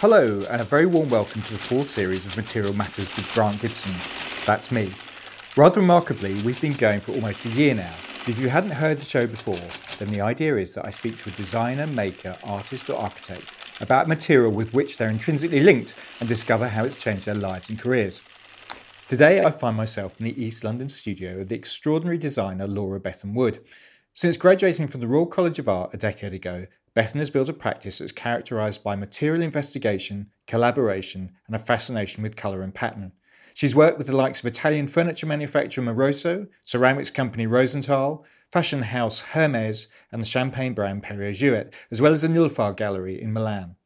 Hello, and a very warm welcome to the full series of Material Matters with Grant Gibson. That's me. Rather remarkably, we've been going for almost a year now. If you hadn't heard the show before, then the idea is that I speak to a designer, maker, artist or architect about material with which they're intrinsically linked and discover how it's changed their lives and careers. Today I find myself in the East London studio of the extraordinary designer Laura Bethan Wood. Since graduating from the Royal College of Art a decade ago, Bethan has built a practice that's characterised by material investigation, collaboration and a fascination with colour and pattern. She's worked with the likes of Italian furniture manufacturer Moroso, ceramics company Rosenthal, fashion house Hermes and the champagne brand Perrier-Jouet, as well as the Nilufar Gallery in Milan.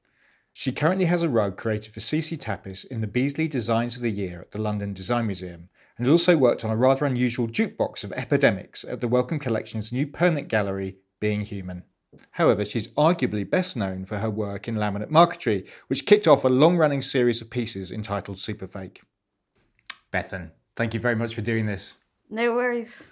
She currently has a rug created for C.C. Tapis in the Beazley Designs of the Year at the London Design Museum, and has also worked on a rather unusual jukebox of epidemics at the Wellcome Collection's new permanent gallery, Being Human. However, she's arguably best known for her work in laminate marquetry, which kicked off a long-running series of pieces entitled Superfake. Bethan, thank you very much for doing this. No worries.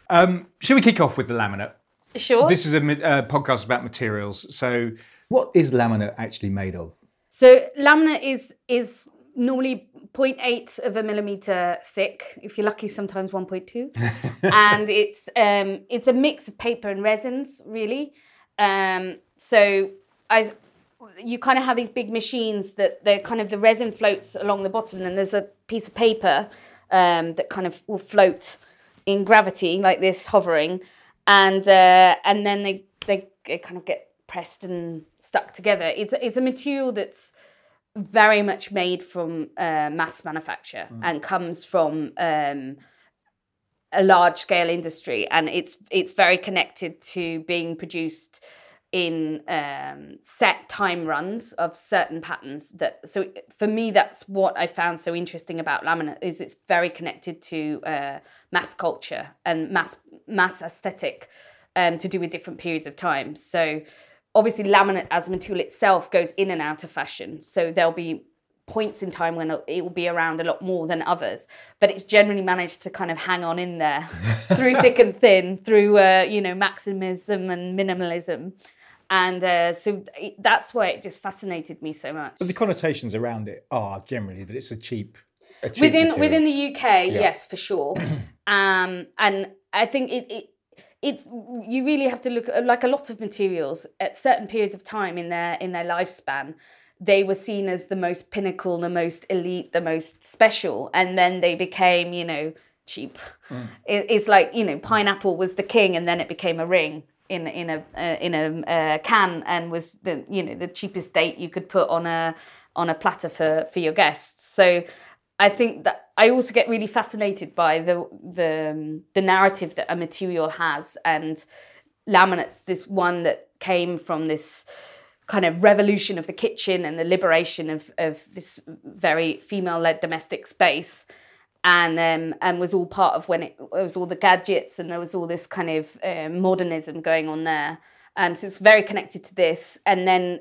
Should we kick off with the laminate? Sure. This is a podcast about materials. So what is laminate actually made of? So laminate is normally 0.8 of a millimetre thick. If you're lucky, sometimes 1.2. And it's a mix of paper and resins, really. You kind of have these big machines that they're kind of the resin floats along the bottom, and then there's a piece of paper that kind of will float in gravity like this, hovering, and then they kind of get pressed and stuck together. It's a material that's very much made from mass manufacture and comes from a large scale industry, and it's very connected to being produced in set time runs of certain patterns. So for me, that's what I found so interesting about laminate, is it's very connected to mass culture and mass aesthetic to do with different periods of time. So obviously laminate as a material itself goes in and out of fashion. So there'll be points in time when it will be around a lot more than others, but it's generally managed to kind of hang on in there through thick and thin, through, maximism and minimalism. And that's why it just fascinated me so much. But the connotations around it are generally that it's a cheap within the UK, yeah. Yes, for sure. And I think it's you really have to look at, like a lot of materials, at certain periods of time in their lifespan. They were seen as the most pinnacle, the most elite, the most special. And then they became, cheap. Mm. It's like, pineapple was the king, and then it became a ring in a can, and was the cheapest date you could put on a platter for your guests. So I think that I also get really fascinated by the narrative that a material has, and laminate's this one that came from this kind of revolution of the kitchen and the liberation of this very female-led domestic space, and was all part of when it was all the gadgets, and there was all this kind of modernism going on there. So it's very connected to this. And then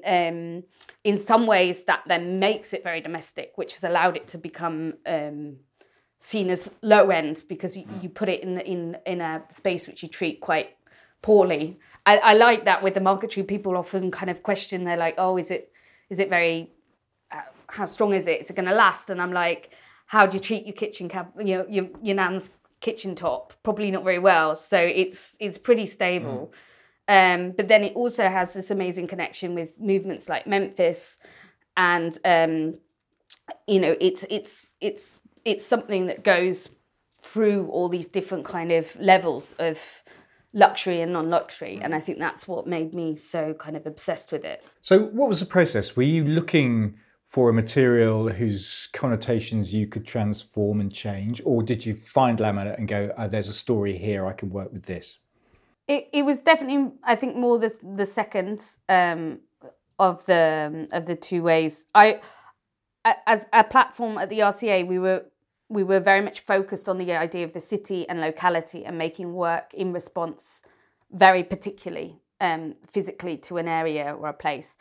in some ways that then makes it very domestic, which has allowed it to become seen as low-end, because you put it in a space which you treat quite poorly. I like that with the marquetry, people often kind of question, they're like, oh, is it very, how strong is it? Is it going to last? And I'm like, how do you treat your kitchen cabinet, your nan's kitchen top? Probably not very well. So it's pretty stable. But then it also has this amazing connection with movements like Memphis. And, it's something that goes through all these different kind of levels of luxury and non-luxury, and I think that's what made me so kind of obsessed with it. So what was the process? Were you looking for a material whose connotations you could transform and change, or did you find laminate and go, oh, there's a story here, I can work with this? It was definitely, I think, more the second of the two ways. As a platform at the RCA, we were very much focused on the idea of the city and locality and making work in response very particularly, physically, to an area or a place.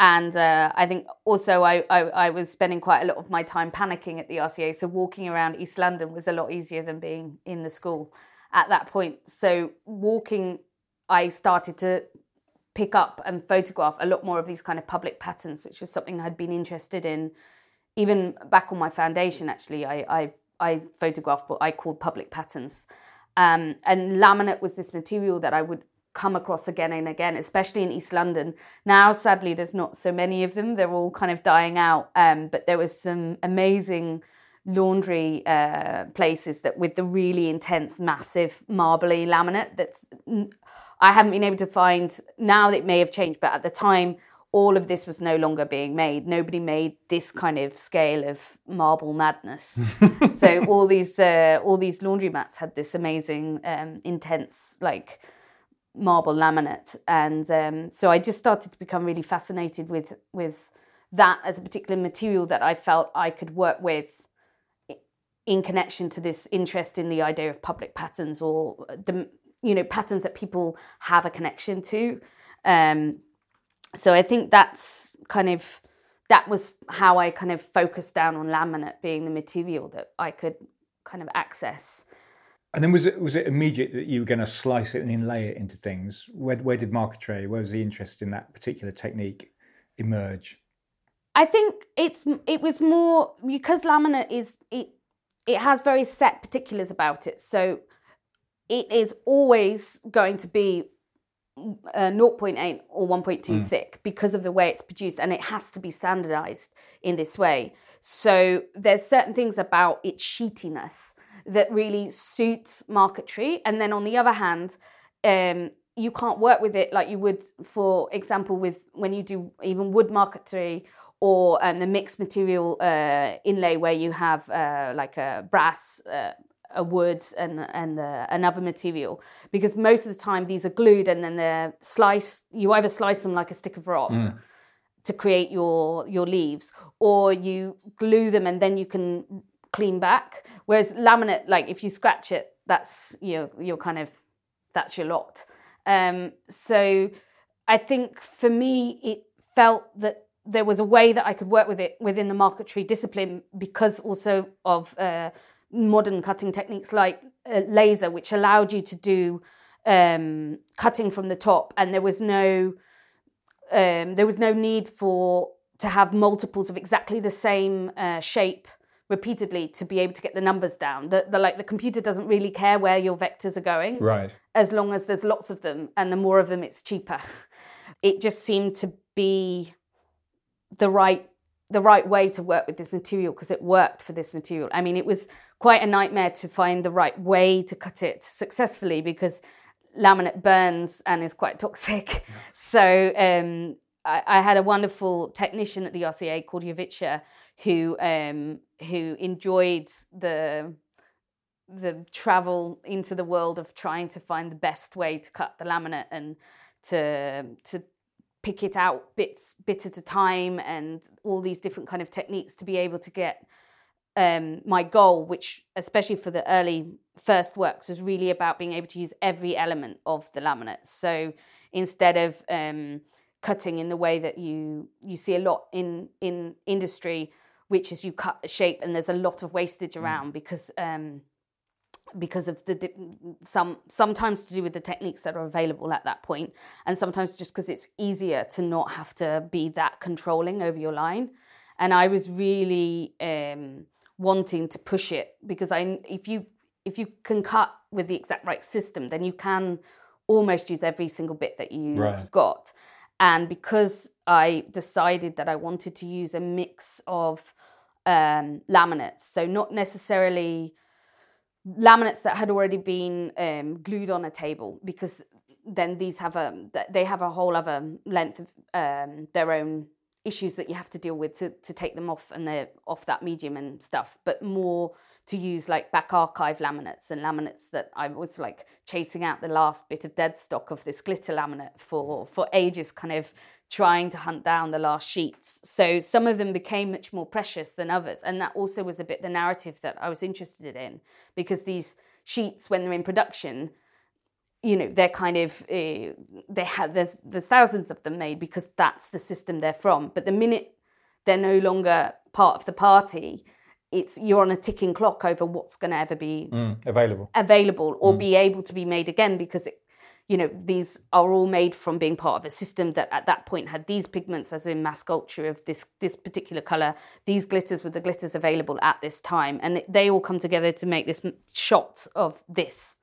And I think also I was spending quite a lot of my time panicking at the RCA, so walking around East London was a lot easier than being in the school at that point. So walking, I started to pick up and photograph a lot more of these kind of public patterns, which was something I had been interested in. Even back on my foundation, actually, I photographed what I called public patterns. And laminate was this material that I would come across again and again, especially in East London. Now, sadly, there's not so many of them. They're all kind of dying out. But there was some amazing laundry places that with the really intense, massive, marbly laminate that's... I haven't been able to find... Now it may have changed, but at the time, all of this was no longer being made. Nobody made this kind of scale of marble madness. So all these laundry mats had this amazing, intense, like... marble laminate, and so I just started to become really fascinated with that as a particular material that I felt I could work with in connection to this interest in the idea of public patterns, or patterns that people have a connection to. So I think that was how I kind of focused down on laminate being the material that I could kind of access. And then was it immediate that you were going to slice it and inlay it into things? Where did marquetry, where was the interest in that particular technique emerge? I think it was more because laminate it has very set particulars about it. So it is always going to be 0.8 or 1.2 thick because of the way it's produced, and it has to be standardized in this way. So there's certain things about its sheetiness that really suits marquetry. And then on the other hand, you can't work with it like you would, for example, with when you do even wood marquetry or the mixed material inlay, where you have like a brass, a wood and another material. Because most of the time these are glued and then they're sliced. You either slice them like a stick of rock to create your leaves, or you glue them and then you can clean back, whereas laminate, like if you scratch it, that's that's your lot. So I think for me, it felt that there was a way that I could work with it within the marquetry discipline, because also of modern cutting techniques like laser, which allowed you to do cutting from the top, and there was no need to have multiples of exactly the same shape repeatedly to be able to get the numbers down. The computer doesn't really care where your vectors are going, right, as long as there's lots of them, and the more of them, it's cheaper. It just seemed to be the right way to work with this material, because it worked for this material. I mean, it was quite a nightmare to find the right way to cut it successfully, because laminate burns and is quite toxic. Yeah. So I had a wonderful technician at the RCA called Jovica, who enjoyed the travel into the world of trying to find the best way to cut the laminate and to pick it out bit at a time, and all these different kind of techniques to be able to get my goal, which especially for the early first works was really about being able to use every element of the laminate. So instead of cutting in the way that you see a lot in industry, which is you cut a shape and there's a lot of wastage around because of sometimes to do with the techniques that are available at that point, and sometimes just because it's easier to not have to be that controlling over your line. And I was really wanting to push it, because if you can cut with the exact right system, then you can almost use every single bit that you've got. And because I decided that I wanted to use a mix of laminates, so not necessarily laminates that had already been glued on a table, because then these have a whole other length of their own issues that you have to deal with to take them off, and they're off that medium and stuff, but more to use like back archive laminates, and laminates that I was like chasing out the last bit of dead stock of this glitter laminate for ages, kind of trying to hunt down the last sheets. So some of them became much more precious than others. And that also was a bit the narrative that I was interested in, because these sheets, when they're in production, they're kind of, there's thousands of them made because that's the system they're from. But the minute they're no longer part of the party, you're on a ticking clock over what's going to ever be available or be able to be made again, because it, you know, these are all made from being part of a system that at that point had these pigments, as in mass culture of this particular colour, these glitters with the glitters available at this time. And they all come together to make this shot of this.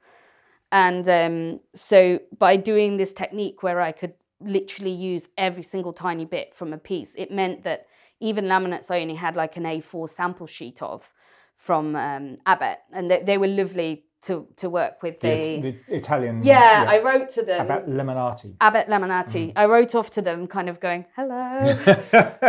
And so by doing this technique where I could literally use every single tiny bit from a piece, it meant that even laminates I only had like an A4 sample sheet of from Abet. And they were lovely to work with. The Italian... Yeah, I wrote to them... Abet Laminati. Mm. I wrote off to them kind of going, hello,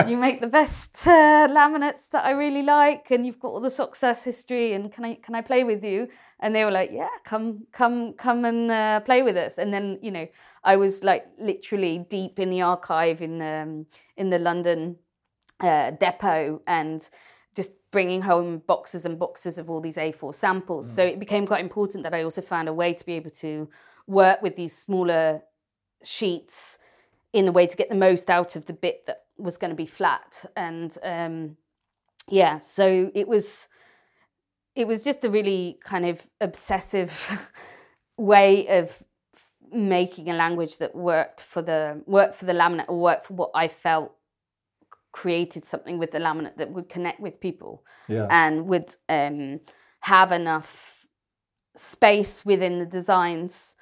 you make the best laminates that I really like, and you've got all the Sottsass history, and can I play with you? And they were like, yeah, come and play with us. And then, you know, I was like literally deep in the archive in the London depot and just bringing home boxes and boxes of all these A4 samples. Mm. So it became quite important that I also found a way to be able to work with these smaller sheets in the way to get the most out of the bit that was going to be flat. And so it was just a really kind of obsessive way of making a language that worked for the laminate, or worked for what I felt created something with the laminate that would connect with people and would have enough space within the designs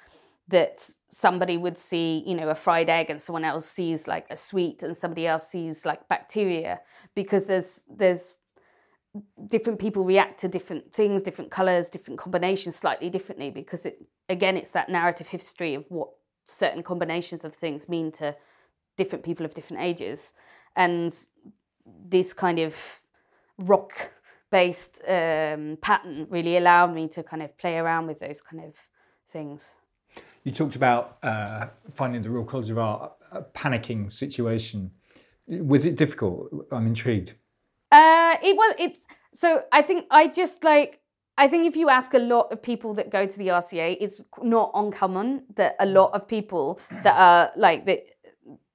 that somebody would see, you know, a fried egg, and someone else sees like a sweet, and somebody else sees like bacteria, because there's different people react to different things, different colours, different combinations slightly differently, because it's that narrative history of what certain combinations of things mean to different people of different ages. And this kind of rock-based pattern really allowed me to kind of play around with those kind of things. You talked about finding the Royal College of Art a panicking situation. Was it difficult? I'm intrigued. It was. It's so. I think if you ask a lot of people that go to the RCA, it's not uncommon that a lot of people that are like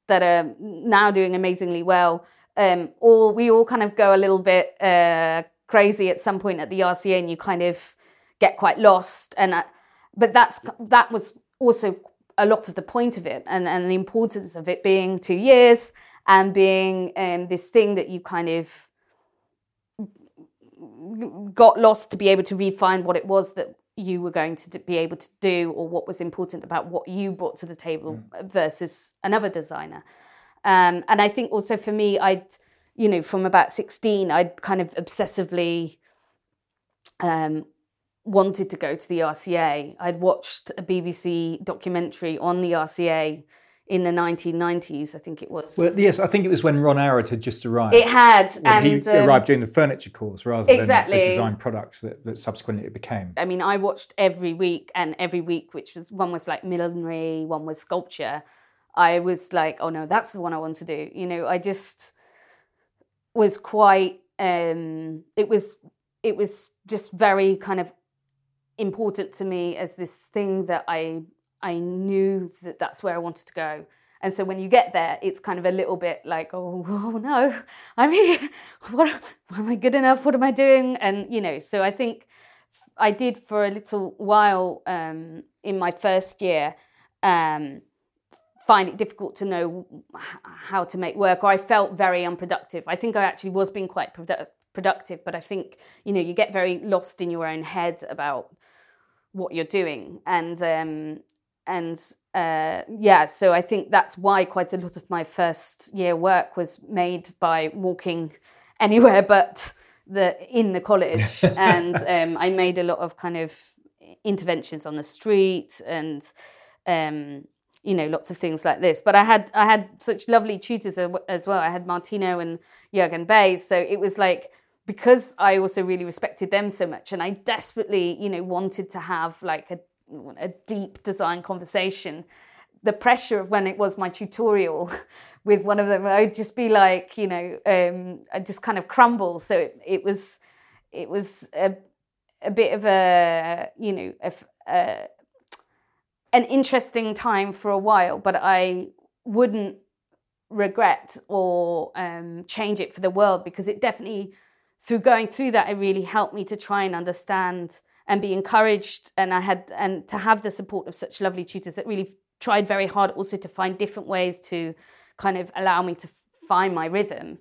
that are now doing amazingly well, or we all kind of go a little bit crazy at some point at the RCA, and you kind of get quite lost. But that was also a lot of the point of it, and the importance of it being 2 years and being this thing that you kind of got lost to be able to refine what it was that you were going to be able to do, or what was important about what you brought to the table versus another designer. And I think also for me, from about 16, I'd kind of obsessively wanted to go to the RCA. I'd watched a BBC documentary on the RCA in the 1990s, I think it was. Well, yes, I think it was when Ron Arad had just arrived. It had. He arrived during the furniture course rather than the design products that subsequently it became. I mean, I watched every week, one was like millinery, one was sculpture. I was like, oh no, that's the one I want to do. You know, I just was quite, it was just very kind of important to me as this thing that I knew that that's where I wanted to go. And so when you get there, it's kind of a little bit like, oh no, I'm here. Am I good enough? What am I doing? And, you know, so I think I did for a little while in my first year find it difficult to know how to make work, or I felt very unproductive. I think I actually was being quite productive, but I think, you know, you get very lost in your own head about what you're doing. So I think that's why quite a lot of my first year work was made by walking anywhere but in the college. And I made a lot of kind of interventions on the street and, you know, lots of things like this. But I had such lovely tutors as well. I had Martino and Jürgen Bay. So it was like, because I also really respected them so much, and I desperately, you know, wanted to have like a deep design conversation, the pressure of when it was my tutorial with one of them, I'd just be like, you know, I'd just kind of crumble. So it was a bit of a, you know, an interesting time for a while, but I wouldn't regret or change it for the world, because it definitely, through going through that, it really helped me to try and understand and be encouraged. And to have the support of such lovely tutors that really tried very hard also to find different ways to kind of allow me to find my rhythm,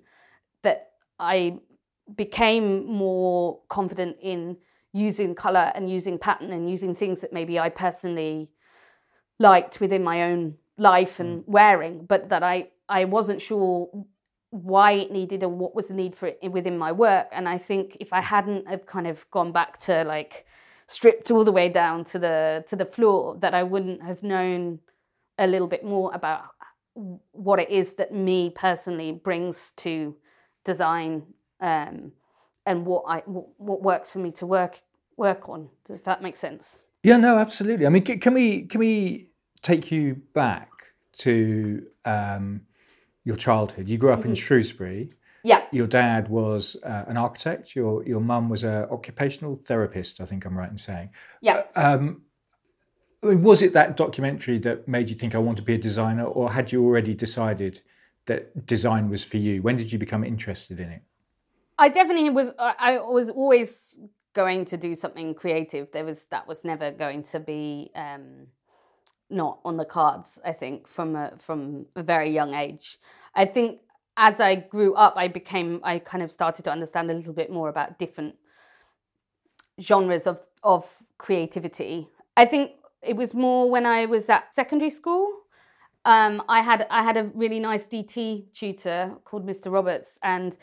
that I became more confident in using colour and using pattern and using things that maybe I personally liked within my own life and wearing, but that I wasn't sure why it needed or what was the need for it within my work. And I think if I hadn't have kind of gone back to like stripped all the way down to the floor, that I wouldn't have known a little bit more about what it is that me personally brings to design, and what works for me to work on. Does that make sense? Yeah, no, absolutely. I mean, can we take you back to your childhood? You grew up in Shrewsbury. Yeah. Your dad was an architect. Your mum was an occupational therapist, I think I'm right in saying. Yeah. I mean, was it that documentary that made you think I want to be a designer, or had you already decided that design was for you? When did you become interested in it? I definitely was. I was always going to do something creative. That was never going to be not on the cards, I think, from a very young age. I think as I grew up, I kind of started to understand a little bit more about different genres of creativity. I think it was more when I was at secondary school. I had a really nice DT tutor called Mr. Roberts, and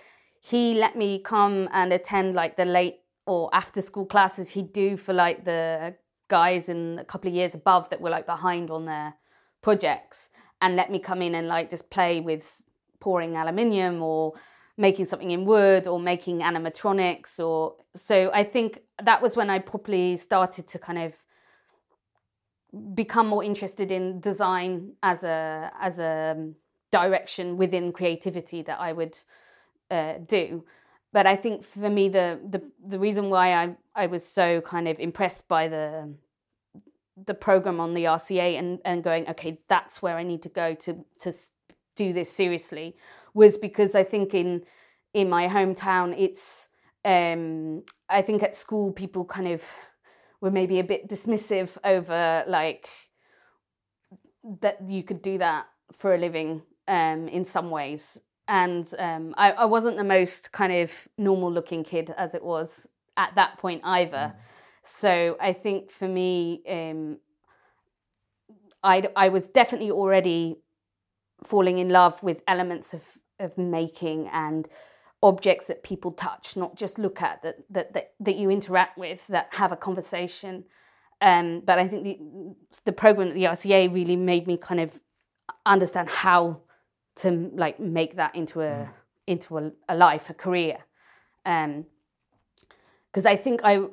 he let me come and attend like the late or after school classes he'd do for like the guys in a couple of years above that were like behind on their projects, and let me come in and like just play with pouring aluminium or making something in wood or making animatronics. Or so I think that was when I probably started to kind of become more interested in design as a direction within creativity that I would do. But I think for me, the reason why I was so kind of impressed by the program on the RCA and going, okay, that's where I need to go to do this seriously, was because I think in my hometown, it's I think at school people kind of were maybe a bit dismissive over like that you could do that for a living in some ways. And I wasn't the most kind of normal looking kid as it was at that point either. Mm. So I think for me, I was definitely already falling in love with elements of making and objects that people touch, not just look at, that you interact with, that have a conversation. But I think the program at the RCA really made me kind of understand how to like make that into a life, a career, because I think I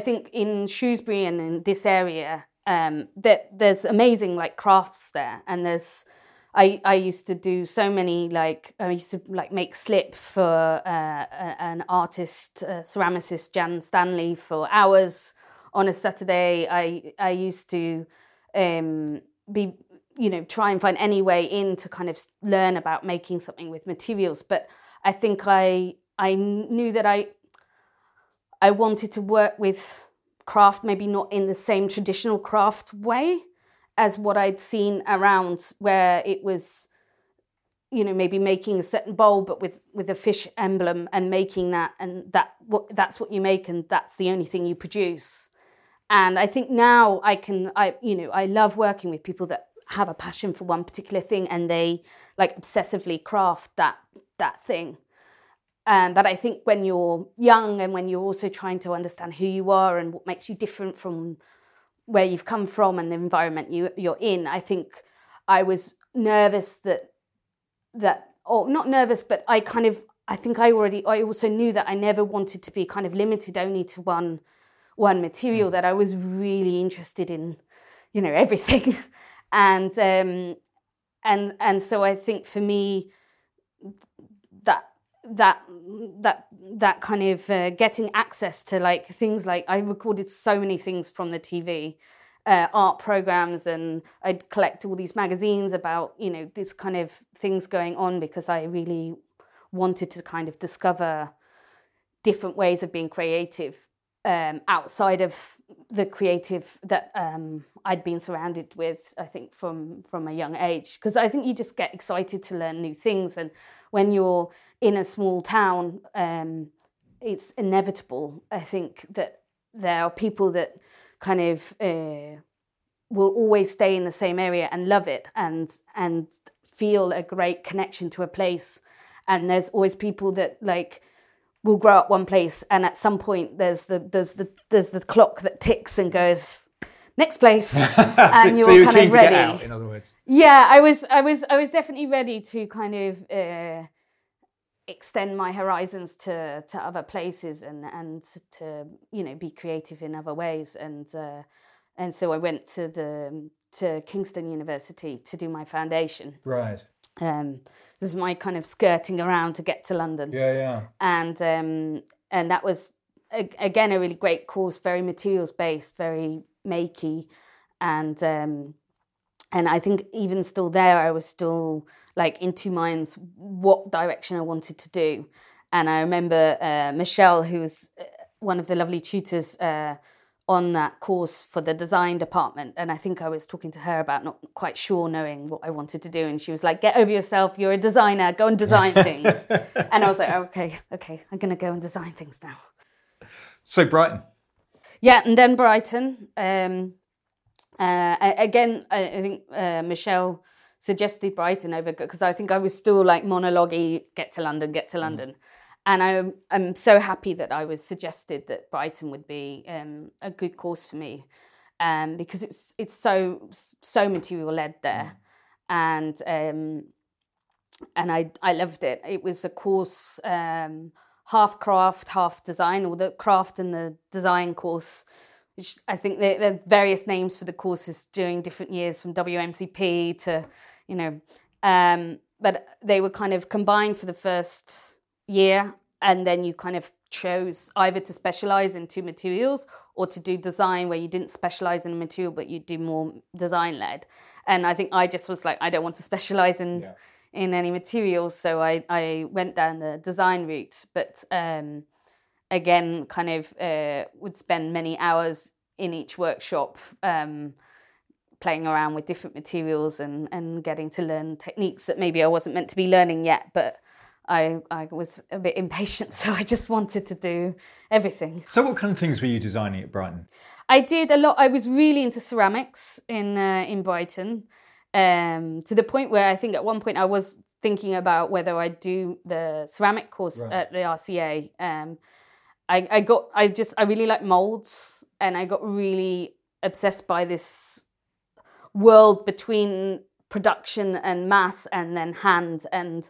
think in Shrewsbury and in this area that there's amazing like crafts there, and there's I used to do so many like I used to like make slip for an artist ceramicist Jan Stanley for hours on a Saturday. I used to be, you know, try and find any way in to kind of learn about making something with materials. But I think I knew that I wanted to work with craft, maybe not in the same traditional craft way as what I'd seen around, where it was, you know, maybe making a certain bowl, but with a fish emblem and making that, and that's what you make, and that's the only thing you produce. And I think now I love working with people that have a passion for one particular thing and they like obsessively craft that thing. But I think when you're young and when you're also trying to understand who you are and what makes you different from where you've come from and the environment you're in, I think I was nervous that or not nervous, but I also knew that I never wanted to be kind of limited only to one material, that I was really interested in, you know, everything. And so I think for me that kind of getting access to like things like I recorded so many things from the TV, art programs, and I'd collect all these magazines about, you know, this kind of things going on, because I really wanted to kind of discover different ways of being creative. outside of the creative that I'd been surrounded with, I think, from a young age. Because I think you just get excited to learn new things. And when you're in a small town, it's inevitable, I think, that there are people that kind of will always stay in the same area and love it and feel a great connection to a place. And there's always people that, like, will grow up one place, and at some point there's the clock that ticks and goes next place, and you're so kind of ready. To get out, in other words, yeah, I was definitely ready to kind of extend my horizons to other places and to, you know, be creative in other ways, and so I went to Kingston University to do my foundation. Right. This is my kind of skirting around to get to London. Yeah, yeah. And that was, again, a really great course, very materials-based, very makey. And I think even still there, I was still, like, in two minds what direction I wanted to do. And I remember Michelle, who was one of the lovely tutors on that course for the design department. And I think I was talking to her about not quite sure knowing what I wanted to do. And she was like, get over yourself. You're a designer. Go and design things. And I was like, okay. I'm going to go and design things now. So Brighton. Yeah. And then Brighton. Again, I think Michelle suggested Brighton over, because I think I was still like monologue-y, get to London. And I'm so happy that I was suggested that Brighton would be a good course for me, because it's so material led there, and I loved it. It was a course half craft, half design, or the craft and the design course, which I think there are various names for the courses during different years, from WMCP to, you know, but they were kind of combined for the first year, and then you kind of chose either to specialize in two materials or to do design, where you didn't specialize in a material but you do more design led. And I think I just was like, I don't want to specialize in any materials, so I went down the design route, but again kind of would spend many hours in each workshop playing around with different materials and getting to learn techniques that maybe I wasn't meant to be learning yet, but I was a bit impatient, so I just wanted to do everything. So what kind of things were you designing at Brighton? I did a lot. I was really into ceramics in Brighton, to the point where I think at one point I was thinking about whether I'd do the ceramic course at the RCA. I really like moulds, and I got really obsessed by this world between production and mass and then hand, and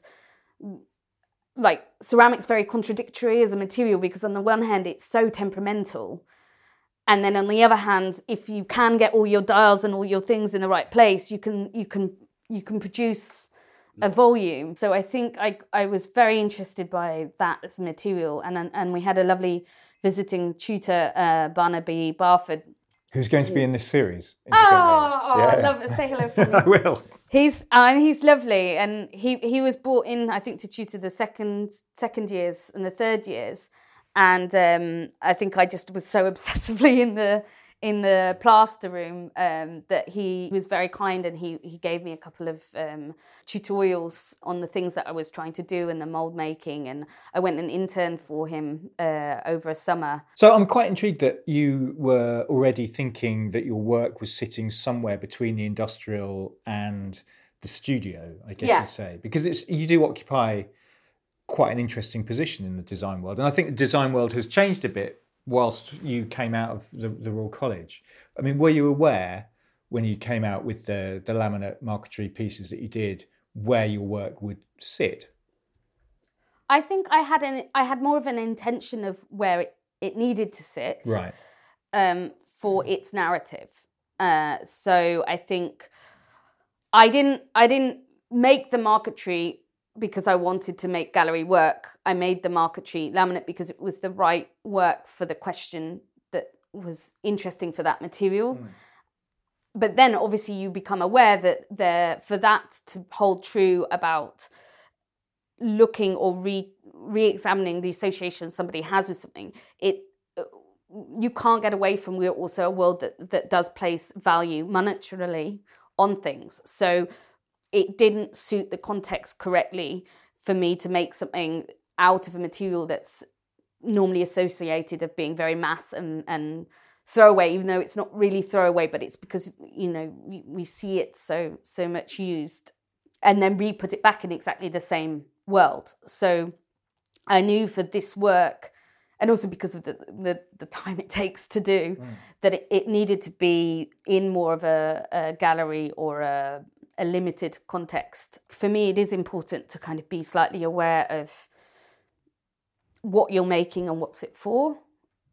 like ceramics very contradictory as a material, because on the one hand it's so temperamental, and then on the other hand, if you can get all your dials and all your things in the right place, you can produce a volume. So I think I was very interested by that as a material, and we had a lovely visiting tutor, Barnaby Barford, who's going to be in this series. I love it. Say hello for me. I will. He's lovely, and he was brought in, I think, to tutor the second years and the third years, and I think I just was so obsessively in the plaster room that he was very kind, and he gave me a couple of tutorials on the things that I was trying to do and the mould making, and I went and interned for him over a summer. So I'm quite intrigued that you were already thinking that your work was sitting somewhere between the industrial and the studio, I guess you'd say, because you do occupy quite an interesting position in the design world, and I think the design world has changed a bit whilst you came out of the Royal College. I mean, were you aware when you came out with the laminate marquetry pieces that you did where your work would sit? I think I had more of an intention of where it needed to sit, right, for its narrative. So I think I didn't make the marquetry because I wanted to make gallery work. I made the marquetry laminate because it was the right work for the question that was interesting for that material. Mm. But then obviously you become aware that for that to hold true about looking or re-examining the association somebody has with something, it you can't get away from, we're also a world that does place value monetarily on things. So it didn't suit the context correctly for me to make something out of a material that's normally associated of being very mass and throwaway, even though it's not really throwaway, but it's because, you know, we see it so much used, and then re-put it back in exactly the same world. So I knew for this work, and also because of the time it takes to do, that it needed to be in more of a gallery or a limited context. For me, it is important to kind of be slightly aware of what you're making and what's it for.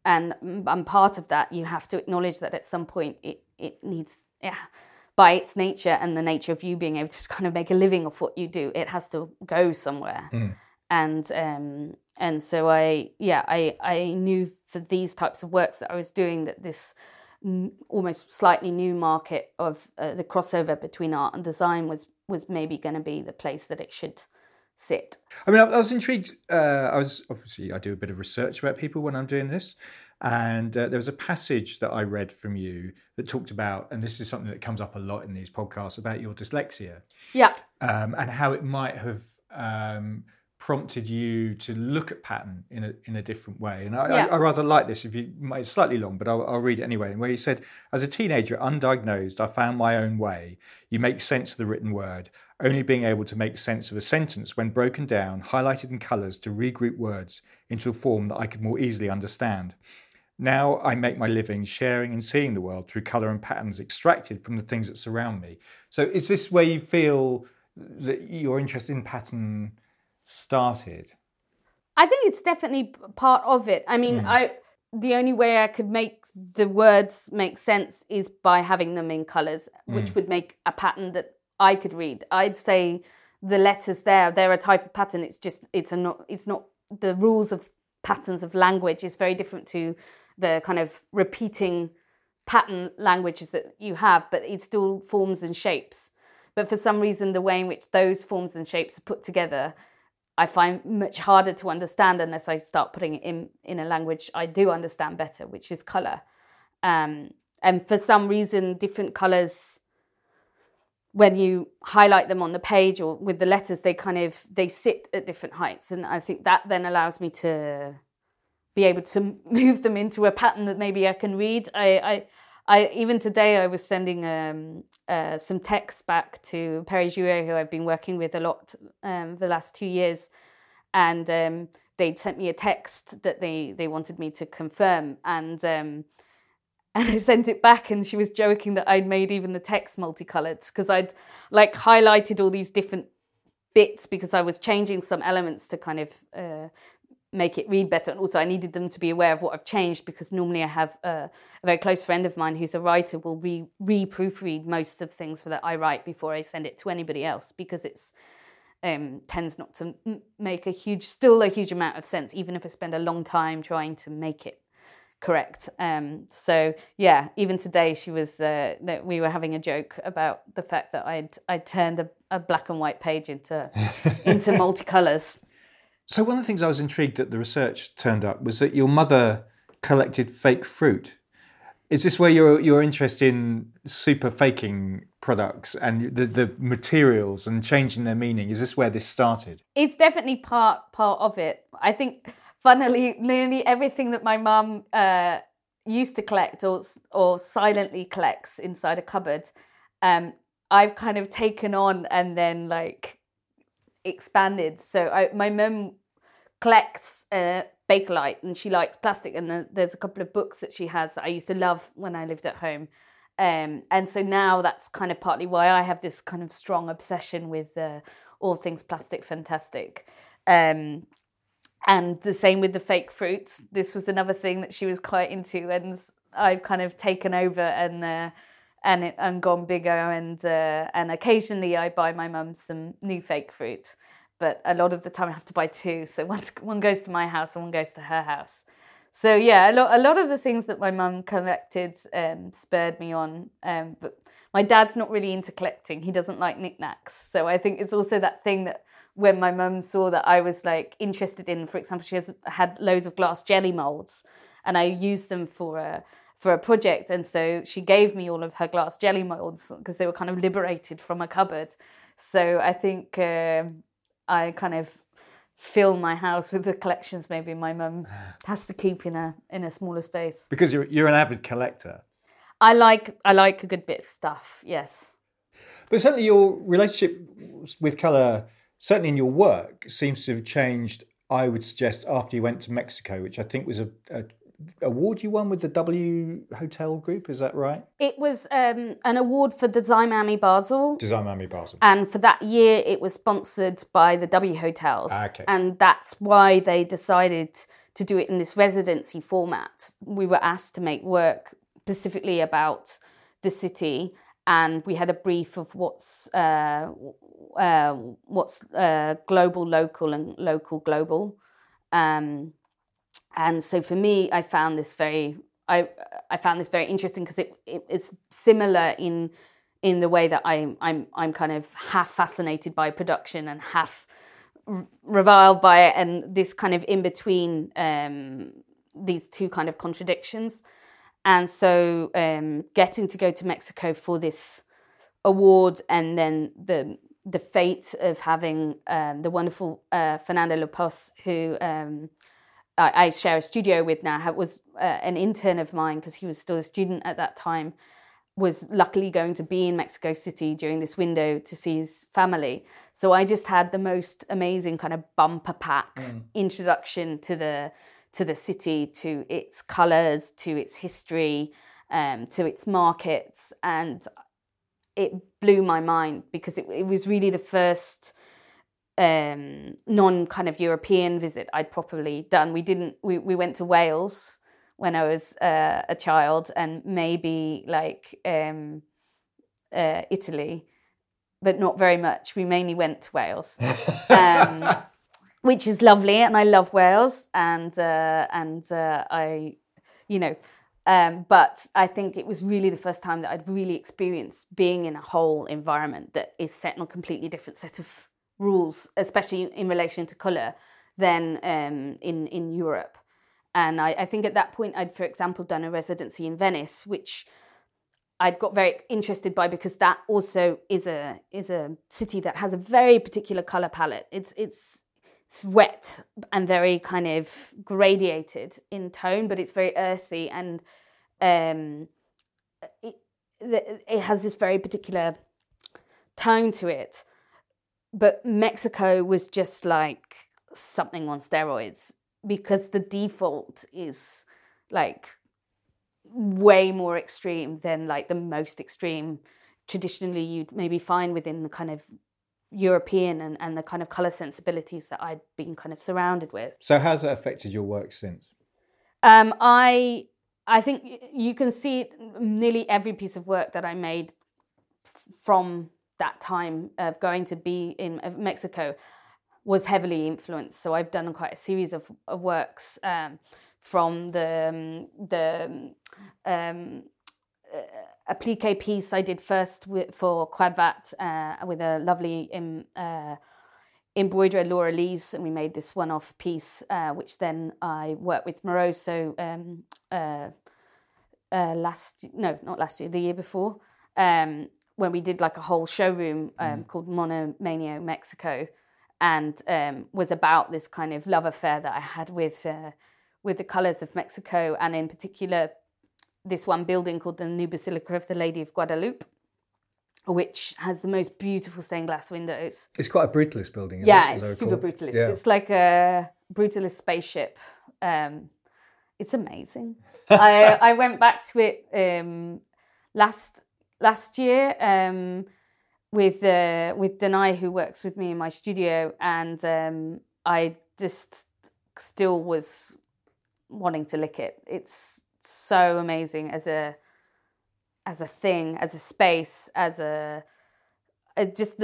And part of that, you have to acknowledge that at some point it needs, by its nature and the nature of you being able to just kind of make a living of what you do, it has to go somewhere. And so I knew for these types of works that I was doing that this almost slightly new market of the crossover between art and design was maybe going to be the place that it should sit. I mean, I was intrigued. I do a bit of research about people when I'm doing this. And there was a passage that I read from you that talked about, and this is something that comes up a lot in these podcasts, about your dyslexia. Yeah. And how it might have prompted you to look at pattern in a different way. And I rather like this. It's slightly long, but I'll read it anyway. And where you said, as a teenager, undiagnosed, I found my own way. You make sense of the written word, only being able to make sense of a sentence when broken down, highlighted in colours to regroup words into a form that I could more easily understand. Now I make my living sharing and seeing the world through colour and patterns extracted from the things that surround me. So is this where you feel that your interest in pattern started? I think it's definitely part of it. I mean, the only way I could make the words make sense is by having them in colours, which would make a pattern that I could read. I'd say the letters there, they're a type of pattern. It's not the rules of patterns of language is very different to the kind of repeating pattern languages that you have, but it's still forms and shapes. But for some reason, the way in which those forms and shapes are put together, I find much harder to understand unless I start putting it in a language I do understand better, which is colour. And for some reason, different colours, when you highlight them on the page or with the letters, they sit at different heights. And I think that then allows me to be able to move them into a pattern that maybe I can read. I even today I was sending some text back to Perrier-Jouet, who I've been working with a lot the last 2 years. And they'd sent me a text that they wanted me to confirm. And I sent it back, and she was joking that I'd made even the text multicoloured because I'd like highlighted all these different bits because I was changing some elements to kind of make it read better. And also I needed them to be aware of what I've changed because normally I have a very close friend of mine who's a writer will re-proofread most of things that I write before I send it to anybody else because it's tends not to make a huge amount of sense, even if I spend a long time trying to make it correct. So yeah, even today she was that we were having a joke about the fact that I turned a black and white page into multicolours. So one of the things I was intrigued that the research turned up was that your mother collected fake fruit. Is this where your interest in super faking products and the materials and changing their meaning, is this where this started? It's definitely part of it. I think funnily, nearly everything that my mum used to collect or silently collects inside a cupboard, I've kind of taken on and then like expanded. So my mum collects Bakelite and she likes plastic. And there's a couple of books that she has that I used to love when I lived at home. And so now that's kind of partly why I have this kind of strong obsession with all things plastic fantastic. And the same with the fake fruits. This was another thing that she was quite into, and I've kind of taken over and gone bigger. And occasionally I buy my mum some new fake fruit, but a lot of the time I have to buy two. So one goes to my house and one goes to her house. So yeah, a lot of the things that my mum collected spurred me on. But my dad's not really into collecting. He doesn't like knickknacks. So I think it's also that thing that when my mum saw that I was like interested in, for example, she had loads of glass jelly moulds and I used them for a project. And so she gave me all of her glass jelly molds because they were kind of liberated from a cupboard. So I think I kind of fill my house with the collections maybe my mum has to keep in a smaller space. Because you're an avid collector. I like a good bit of stuff, yes. But certainly your relationship with colour, certainly in your work, seems to have changed, I would suggest, after you went to Mexico, which I think was a award you won with the W Hotel Group, is that right? It was an award for Design Miami Basel. Design Miami Basel. And for that year, it was sponsored by the W Hotels. Okay. And that's why they decided to do it in this residency format. We were asked to make work specifically about the city, and we had a brief of what's global, local, and local, global. And so for me, I found this very interesting because it's similar in the way that I'm kind of half fascinated by production and half reviled by it, and this kind of in between these two kind of contradictions. And so getting to go to Mexico for this award, and then the fate of having the wonderful Fernando Lopez, who I share a studio with now, was an intern of mine because he was still a student at that time, was luckily going to be in Mexico City during this window to see his family. So I just had the most amazing kind of bumper pack introduction to the city, to its colours, to its history, to its markets. And it blew my mind because it was really the first non kind of European visit I'd properly done. We went to Wales when I was a child, and maybe like Italy, but not very much. We mainly went to Wales, which is lovely, and I love Wales, and I, you know, but I think it was really the first time that I'd really experienced being in a whole environment that is set on a completely different set of rules, especially in relation to colour, than in Europe. And I think at that point I'd, for example, done a residency in Venice, which I'd got very interested by because that also is a city that has a very particular colour palette. It's wet and very kind of gradiated in tone, but it's very earthy, and it has this very particular tone to it. But Mexico was just like something on steroids because the default is like way more extreme than like the most extreme traditionally you'd maybe find within the kind of European and the kind of colour sensibilities that I'd been kind of surrounded with. So how's that affected your work since? I think you can see nearly every piece of work that I made from that time of going to be in Mexico was heavily influenced. So I've done quite a series of works from the applique piece I did first for Quadvat with a lovely embroiderer, Laura Lees, and we made this one-off piece, which then I worked with Moroso the year before. When we did like a whole showroom called Monomania Mexico, and was about this kind of love affair that I had with the colours of Mexico, and in particular this one building called the New Basilica of the Lady of Guadalupe, which has the most beautiful stained glass windows. It's quite a brutalist building, isn't it? Yeah, it's super brutalist. Yeah. It's like a brutalist spaceship. It's amazing. I went back to it last year with Danai, who works with me in my studio, and I just still was wanting to lick it. It's so amazing as a thing, as a space, it's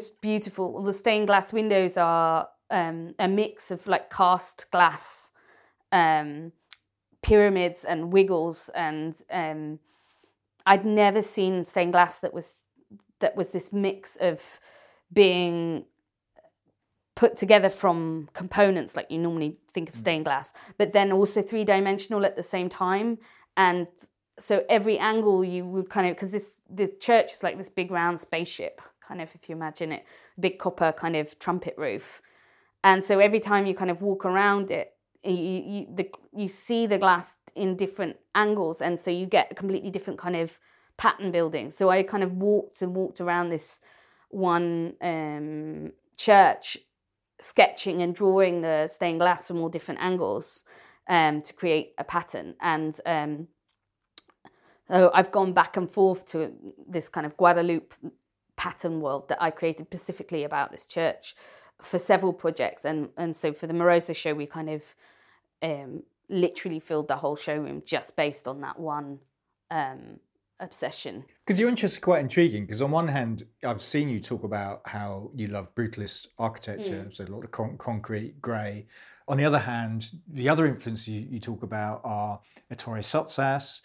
just beautiful. The stained glass windows are a mix of like cast glass, pyramids and wiggles, and I'd never seen stained glass that was this mix of being put together from components like you normally think of stained glass, but then also three-dimensional at the same time. And so every angle you would kind of, because the church is like this big round spaceship, kind of, if you imagine it, big copper kind of trumpet roof. And so every time you kind of walk around it, you see the glass in different angles, and so you get a completely different kind of pattern building. So I kind of walked around this one church, sketching and drawing the stained glass from all different angles to create a pattern. And so I've gone back and forth to this kind of Guadeloupe pattern world that I created specifically about this church for several projects. And so for the Moroso show, we kind of literally filled the whole showroom just based on that one obsession. Because your interest is quite intriguing, because on one hand, I've seen you talk about how you love brutalist architecture, so a lot of concrete, grey. On the other hand, the other influences you talk about are Ettore Sottsass,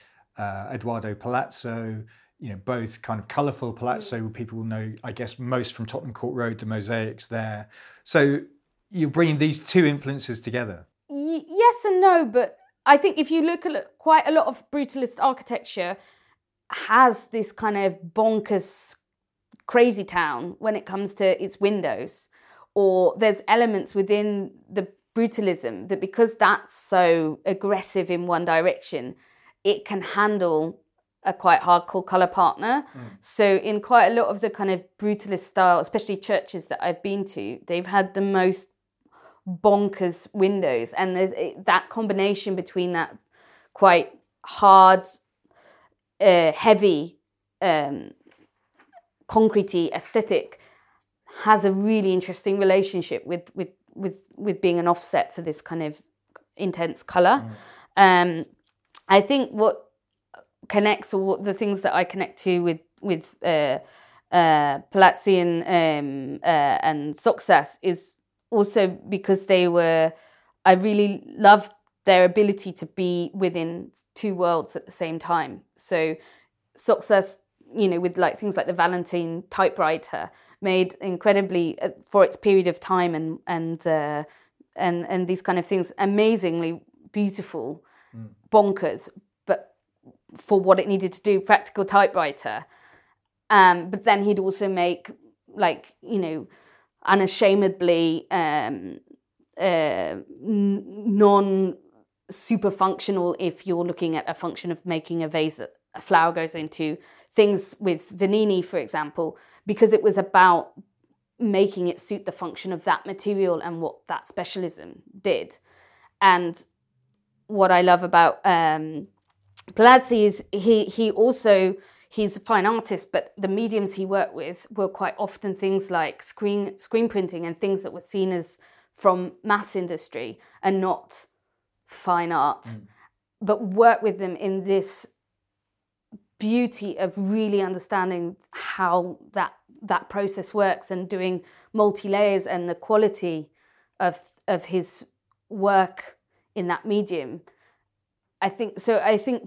Eduardo Palazzo, you know, both kind of colourful Palazzo, people will know, I guess, most from Tottenham Court Road, the mosaics there. So you're bringing these two influences together. Yes and no, but I think if you look at quite a lot of brutalist architecture has this kind of bonkers crazy town when it comes to its windows, or there's elements within the brutalism that, because that's so aggressive in one direction, it can handle a quite hardcore colour partner. So in quite a lot of the kind of brutalist style, especially churches that I've been to, they've had the most bonkers windows. And that combination between that quite hard, heavy, concretey aesthetic has a really interesting relationship with being an offset for this kind of intense colour. I think what connects, or the things that I connect to with Palazzi and Sottsass, is also because I really loved their ability to be within two worlds at the same time. So Sottsass, you know, with like things like the Valentine typewriter, made incredibly, for its period of time and these kind of things, amazingly beautiful, bonkers, for what it needed to do, practical typewriter. But then he'd also make, like, you know, unashamedly non-super functional, if you're looking at a function of making a vase that a flower goes into, things with Vanini, for example, because it was about making it suit the function of that material and what that specialism did. And what I love about Palazzi is he's a fine artist, but the mediums he worked with were quite often things like screen printing and things that were seen as from mass industry and not fine art, but worked with them in this beauty of really understanding how that process works and doing multi-layers, and the quality of his work in that medium. I think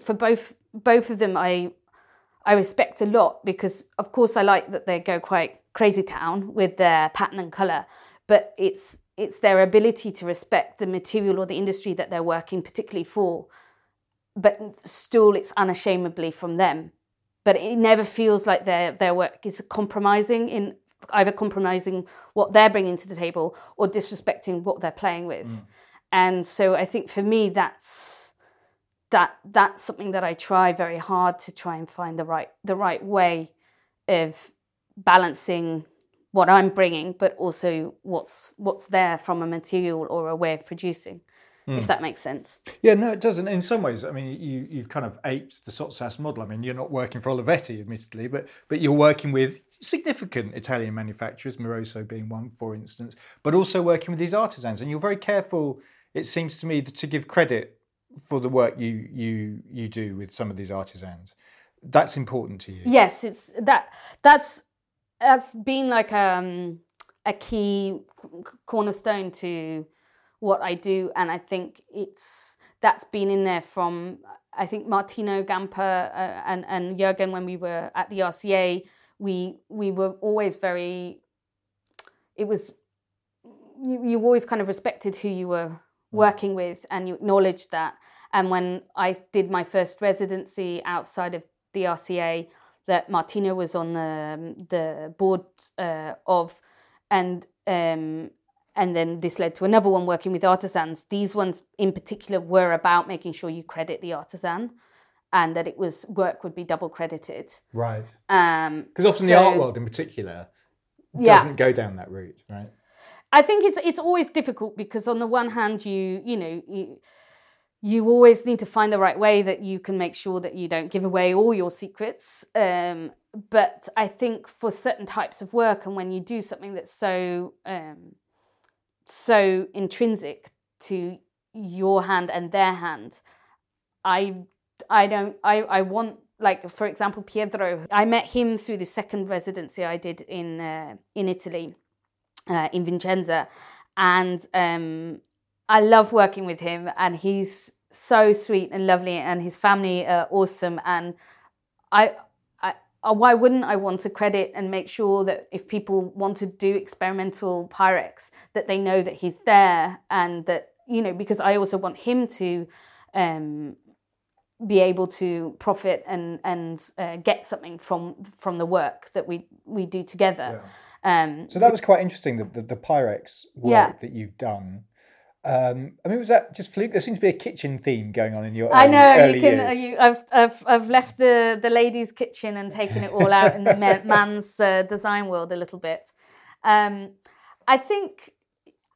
for both of them, I respect a lot, because of course I like that they go quite crazy town with their pattern and colour, but it's their ability to respect the material or the industry that they're working particularly for, but still it's unashamedly from them. But it never feels like their work is compromising what they're bringing to the table or disrespecting what they're playing with. And so I think for me that's something that I try very hard to try and find the right way of balancing what I'm bringing, but also what's there from a material or a way of producing, if that makes sense. Yeah, no, it doesn't. In some ways, I mean, you've kind of aped the Sottsass model. I mean, you're not working for Olivetti, admittedly, but you're working with significant Italian manufacturers, Moroso being one, for instance, but also working with these artisans. And you're very careful, it seems to me, to give credit for the work you do with some of these artisans. That's important to you. Yes, it's that's been like a key cornerstone to what I do, and I think that's been in there from, I think, Martino Gamper and Jürgen. When we were at the RCA, we were always very. It was you always kind of respected who you were working with, and you acknowledged that. And when I did my first residency outside of the RCA, that Martino was on the board of, and then this led to another one working with artisans. These ones in particular were about making sure you credit the artisan, and that it was work would be double credited. Right. Because often the art world in particular doesn't go down that route, right? I think it's always difficult because on the one hand you always need to find the right way that you can make sure that you don't give away all your secrets. But I think for certain types of work, and when you do something that's so intrinsic to your hand and their hand, I want, like, for example, Pietro. I met him through the second residency I did in Italy. In Vicenza, and I love working with him, and he's so sweet and lovely, and his family are awesome, and I why wouldn't I want to credit and make sure that if people want to do experimental Pyrex that they know that he's there, and that, you know, because I also want him to be able to profit and get something from the work that we do together. Yeah. So that was quite interesting, the Pyrex work that you've done. I mean, was that just fluke? There seems to be a kitchen theme going on in your early years. I've left the ladies' kitchen and taken it all out in the man's design world a little bit. I think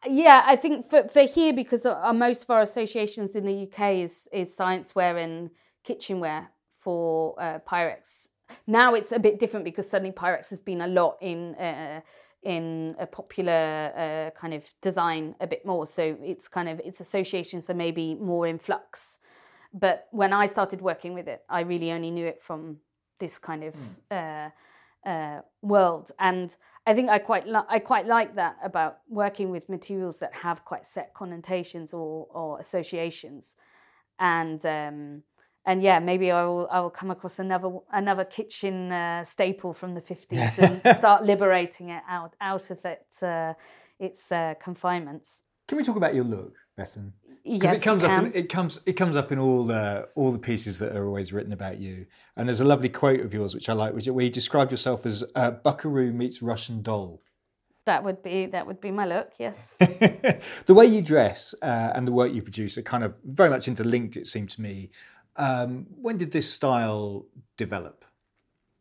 for here, because most of our associations in the UK is scienceware and kitchenware for Pyrex. Now it's a bit different because suddenly Pyrex has been a lot in a popular kind of design a bit more. So it's kind of its associations are maybe more in flux. But when I started working with it, I really only knew it from this kind of world, and I think I quite like that about working with materials that have quite set connotations or associations, and yeah, maybe I will come across another kitchen staple from the 50s and start liberating it out of its confinements. Can we talk about your look, Bethan? Yes, it comes up in all the pieces that are always written about you. And there's a lovely quote of yours which I like, where you described yourself as Buckaroo meets Russian doll. That would be my look, yes. The way you dress and the work you produce are kind of very much interlinked, it seemed to me. When did this style develop?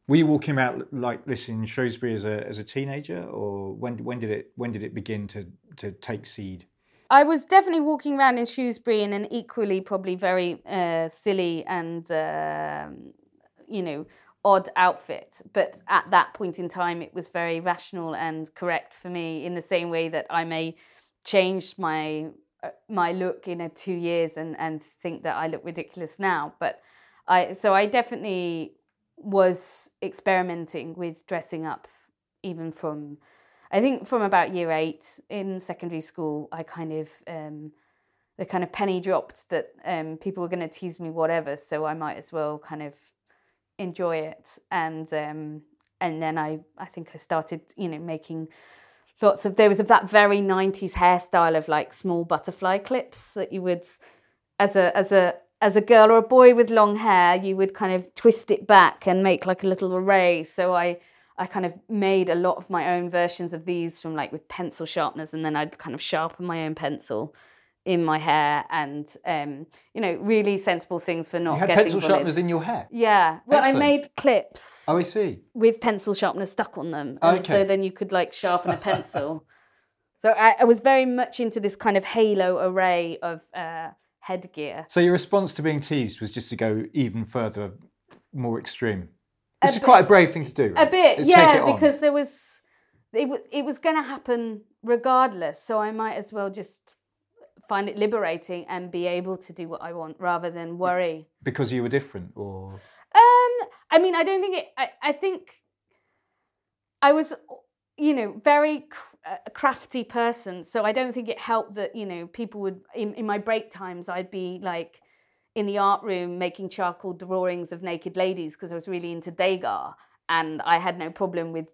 Were you walking out like this in Shrewsbury as a teenager, or when did it begin to take seed? I was definitely walking around in Shrewsbury in an equally probably very silly and odd outfit, but at that point in time it was very rational and correct for me, in the same way that I may change my look in 2 years and think that I look ridiculous now. But I definitely was experimenting with dressing up even from about year 8 in secondary school. I kind of, the kind of penny dropped that people were going to tease me whatever, so I might as well kind of enjoy it. And then I think I started, making lots of, there was that very 90s hairstyle of like small butterfly clips that you would, as a girl or a boy with long hair, you would kind of twist it back and make like a little array. So I kind of made a lot of my own versions of these from like with pencil sharpeners, and then I'd kind of sharpen my own pencil in my hair, and really sensible things for not getting pencil bullied. Sharpeners in your hair. Yeah, well, excellent. I made clips. Oh, I see. With pencil sharpeners stuck on them, and so then you could like sharpen a pencil. So I was very much into this kind of halo array of headgear. So your response to being teased was just to go even further, more extreme, which is quite a brave thing to do. Right? A bit, because it was going to happen regardless. So I might as well just find it liberating and be able to do what I want rather than worry. Because you were different, or? I don't think it... I think I was, very crafty person, so I don't think it helped that, people would... In my break times, I'd be, like, in the art room making charcoal drawings of naked ladies because I was really into Degas, and I had no problem with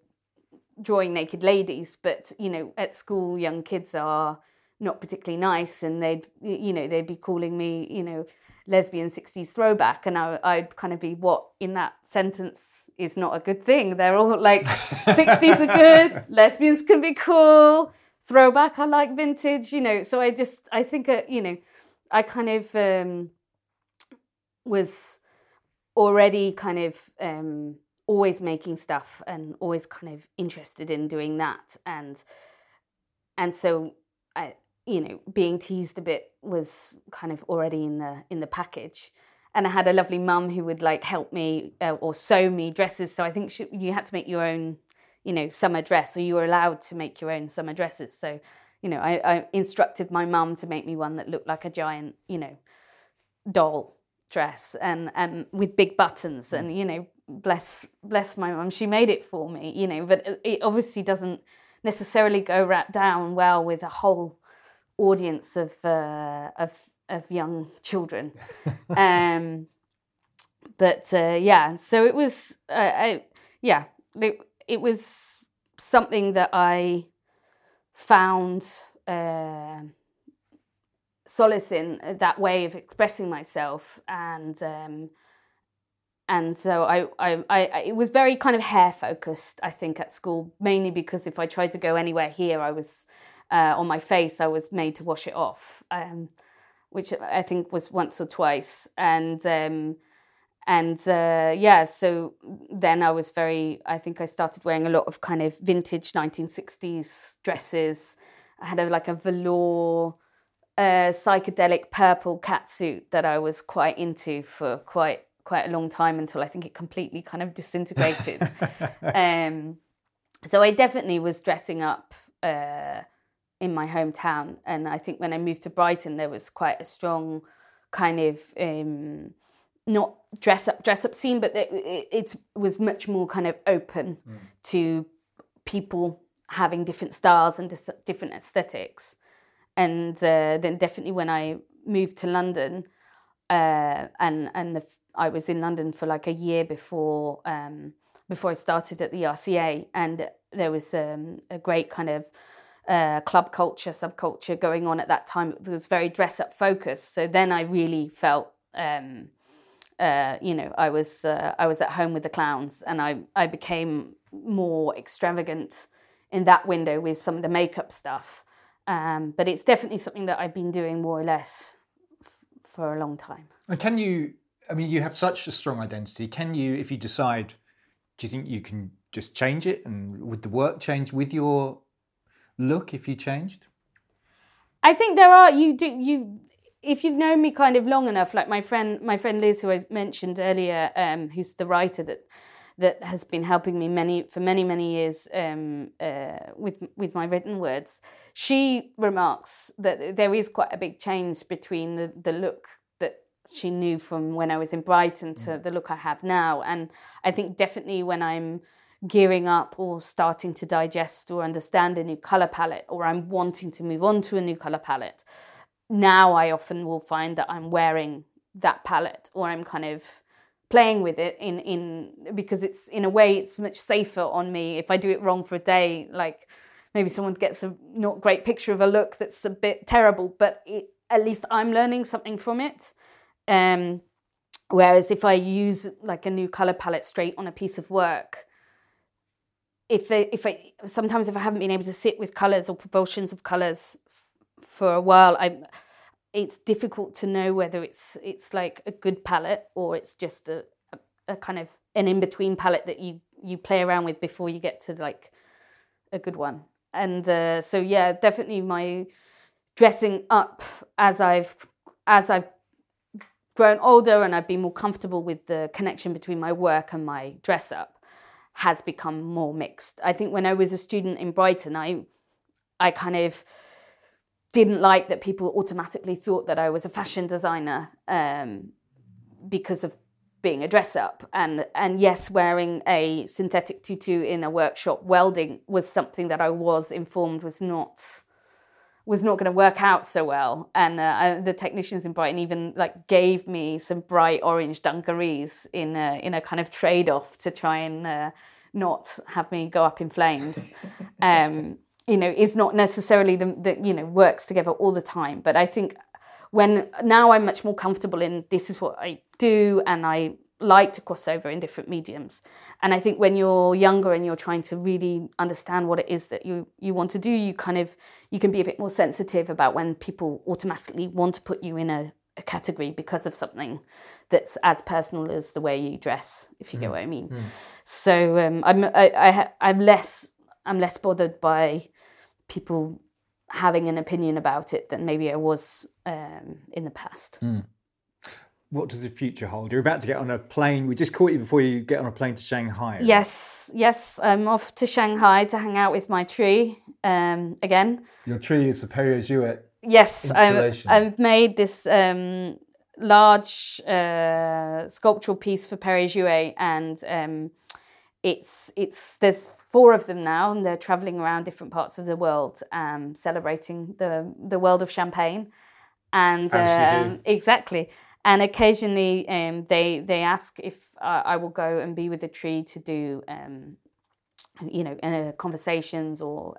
drawing naked ladies, but, you know, at school young kids are not particularly nice, and they'd be calling me, you know, lesbian 60s throwback, and I'd kind of be, what in that sentence is not a good thing? They're all like, 60s are good, lesbians can be cool, throwback, I like vintage, you know. So I think I was already kind of always making stuff and always kind of interested in doing that. And so I, you know, being teased a bit was kind of already in the package. And I had a lovely mum who would like help me or sew me dresses. So I think you had to make your own, you know, summer dress, or you were allowed to make your own summer dresses. So, you know, I instructed my mum to make me one that looked like a giant, you know, doll dress and with big buttons, and, you know, bless my mum, she made it for me, you know. But it obviously doesn't necessarily go down well with a whole audience of young children. So it was it was something that I found solace in, that way of expressing myself, and so I it was very kind of hair focused, I think, at school, mainly because if I tried to go anywhere here, I was on my face, I was made to wash it off, which I think was once or twice, so then I was I started wearing a lot of kind of vintage 1960s dresses. I had a velour psychedelic purple catsuit that I was quite into for quite a long time, until I think it completely kind of disintegrated. So I definitely was dressing up in my hometown, and I think when I moved to Brighton, there was quite a strong kind of not dress up scene, but it was much more kind of open to people having different styles and different aesthetics. And then definitely when I moved to London, I was in London for like a year before I started at the RCA, and there was a great kind of club culture, subculture going on at that time. It was very dress-up focused. So then I really felt, I was at home with the clowns, and I became more extravagant in that window with some of the makeup stuff. But it's definitely something that I've been doing more or less for a long time. And can you, I mean, you have such a strong identity. Can you, if you decide, do you think you can just change it? And would the work change with your look if you changed? I think if you've known me kind of long enough, like my friend Liz, who I mentioned earlier, who's the writer that has been helping me for many years with my written words. She remarks that there is quite a big change between the look that she knew from when I was in Brighton to the look I have now. And I think definitely when I'm gearing up or starting to digest or understand a new colour palette, or I'm wanting to move on to a new colour palette, now I often will find that I'm wearing that palette, or I'm kind of playing with it in because it's, in a way, it's much safer on me. If I do it wrong for a day, like maybe someone gets a not great picture of a look that's a bit terrible, but at least I'm learning something from it. Whereas if I use like a new color palette straight on a piece of work, sometimes if I haven't been able to sit with colors or proportions of colors for a while, it's difficult to know whether it's like a good palette, or it's just a kind of an in-between palette that you play around with before you get to like a good one. And definitely my dressing up as I've grown older and I've been more comfortable with the connection between my work and my dress up has become more mixed. I think when I was a student in Brighton, I kind of didn't like that people automatically thought that I was a fashion designer because of being a dress-up. And yes, wearing a synthetic tutu in a workshop welding was something that I was informed was not going to work out so well. And the technicians in Brighton even like gave me some bright orange dungarees in a kind of trade-off to try and not have me go up in flames, you know, is not necessarily the you know, works together all the time. But I think when now I'm much more comfortable in this is what I do, and I like to cross over in different mediums. And I think when you're younger and you're trying to really understand what it is that you want to do, you kind of, you can be a bit more sensitive about when people automatically want to put you in a category because of something that's as personal as the way you dress, if you get what I mean. So I'm less bothered by people having an opinion about it than maybe I was in the past. What does the future hold? You're about to get on a plane. We just caught you before you get on a plane to Shanghai. Yes. I'm off to Shanghai to hang out with my tree again. Your tree is the Perrier-Jouet. Yes, I've made this large sculptural piece for Perrier-Jouet, and it's there's four of them now, and they're traveling around different parts of the world, celebrating the world of champagne, and exactly. And occasionally they ask if I will go and be with the tree to do, you know, conversations or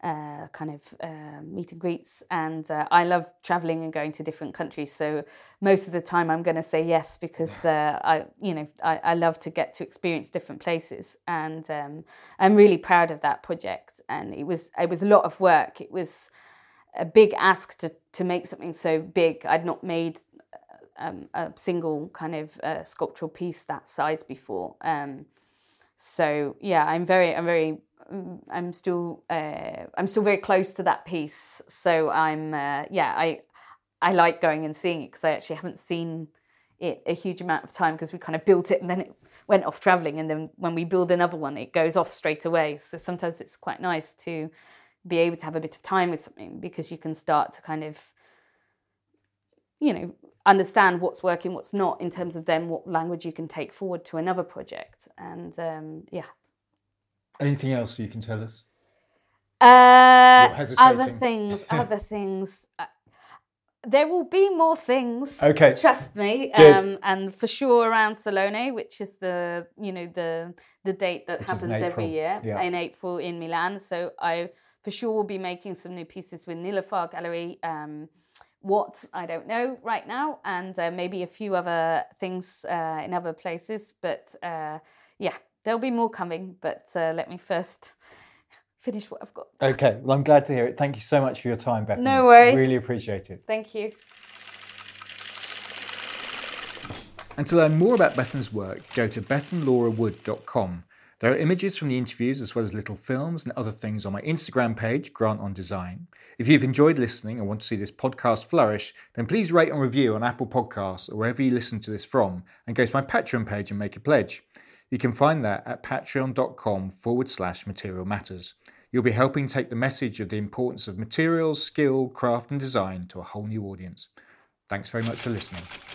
kind of meet and greets. And I love traveling and going to different countries. So most of the time I'm going to say yes, because I love to get to experience different places. And I'm really proud of that project. And it was a lot of work. It was a big ask to make something so big. I'd not made a single kind of sculptural piece that size before, so yeah, I'm still very close to that piece. So I like going and seeing it, because I actually haven't seen it a huge amount of time, because we kind of built it and then it went off traveling, and then when we build another one it goes off straight away. So sometimes it's quite nice to be able to have a bit of time with something, because you can start to kind of, you know, understand what's working, what's not, in terms of then what language you can take forward to another project. And yeah. Anything else you can tell us? Other things. There will be more things. Okay. Trust me. And for sure around Salone, which is the date that happens every year in April in Milan. So I for sure will be making some new pieces with Nilufar Gallery. What, I don't know right now, and maybe a few other things in other places, but yeah, there'll be more coming, but let me first finish what I've got. Okay, well, I'm glad to hear it. Thank you so much for your time, Bethany. No worries. Really appreciate it. Thank you. And to learn more about Bethan's work, go to bethanlaurawood.com. There are images from the interviews as well as little films and other things on my Instagram page, Grant on Design. If you've enjoyed listening and want to see this podcast flourish, then please rate and review on Apple Podcasts or wherever you listen to this from, and go to my Patreon page and make a pledge. You can find that at patreon.com/material matters. You'll be helping take the message of the importance of materials, skill, craft and design to a whole new audience. Thanks very much for listening.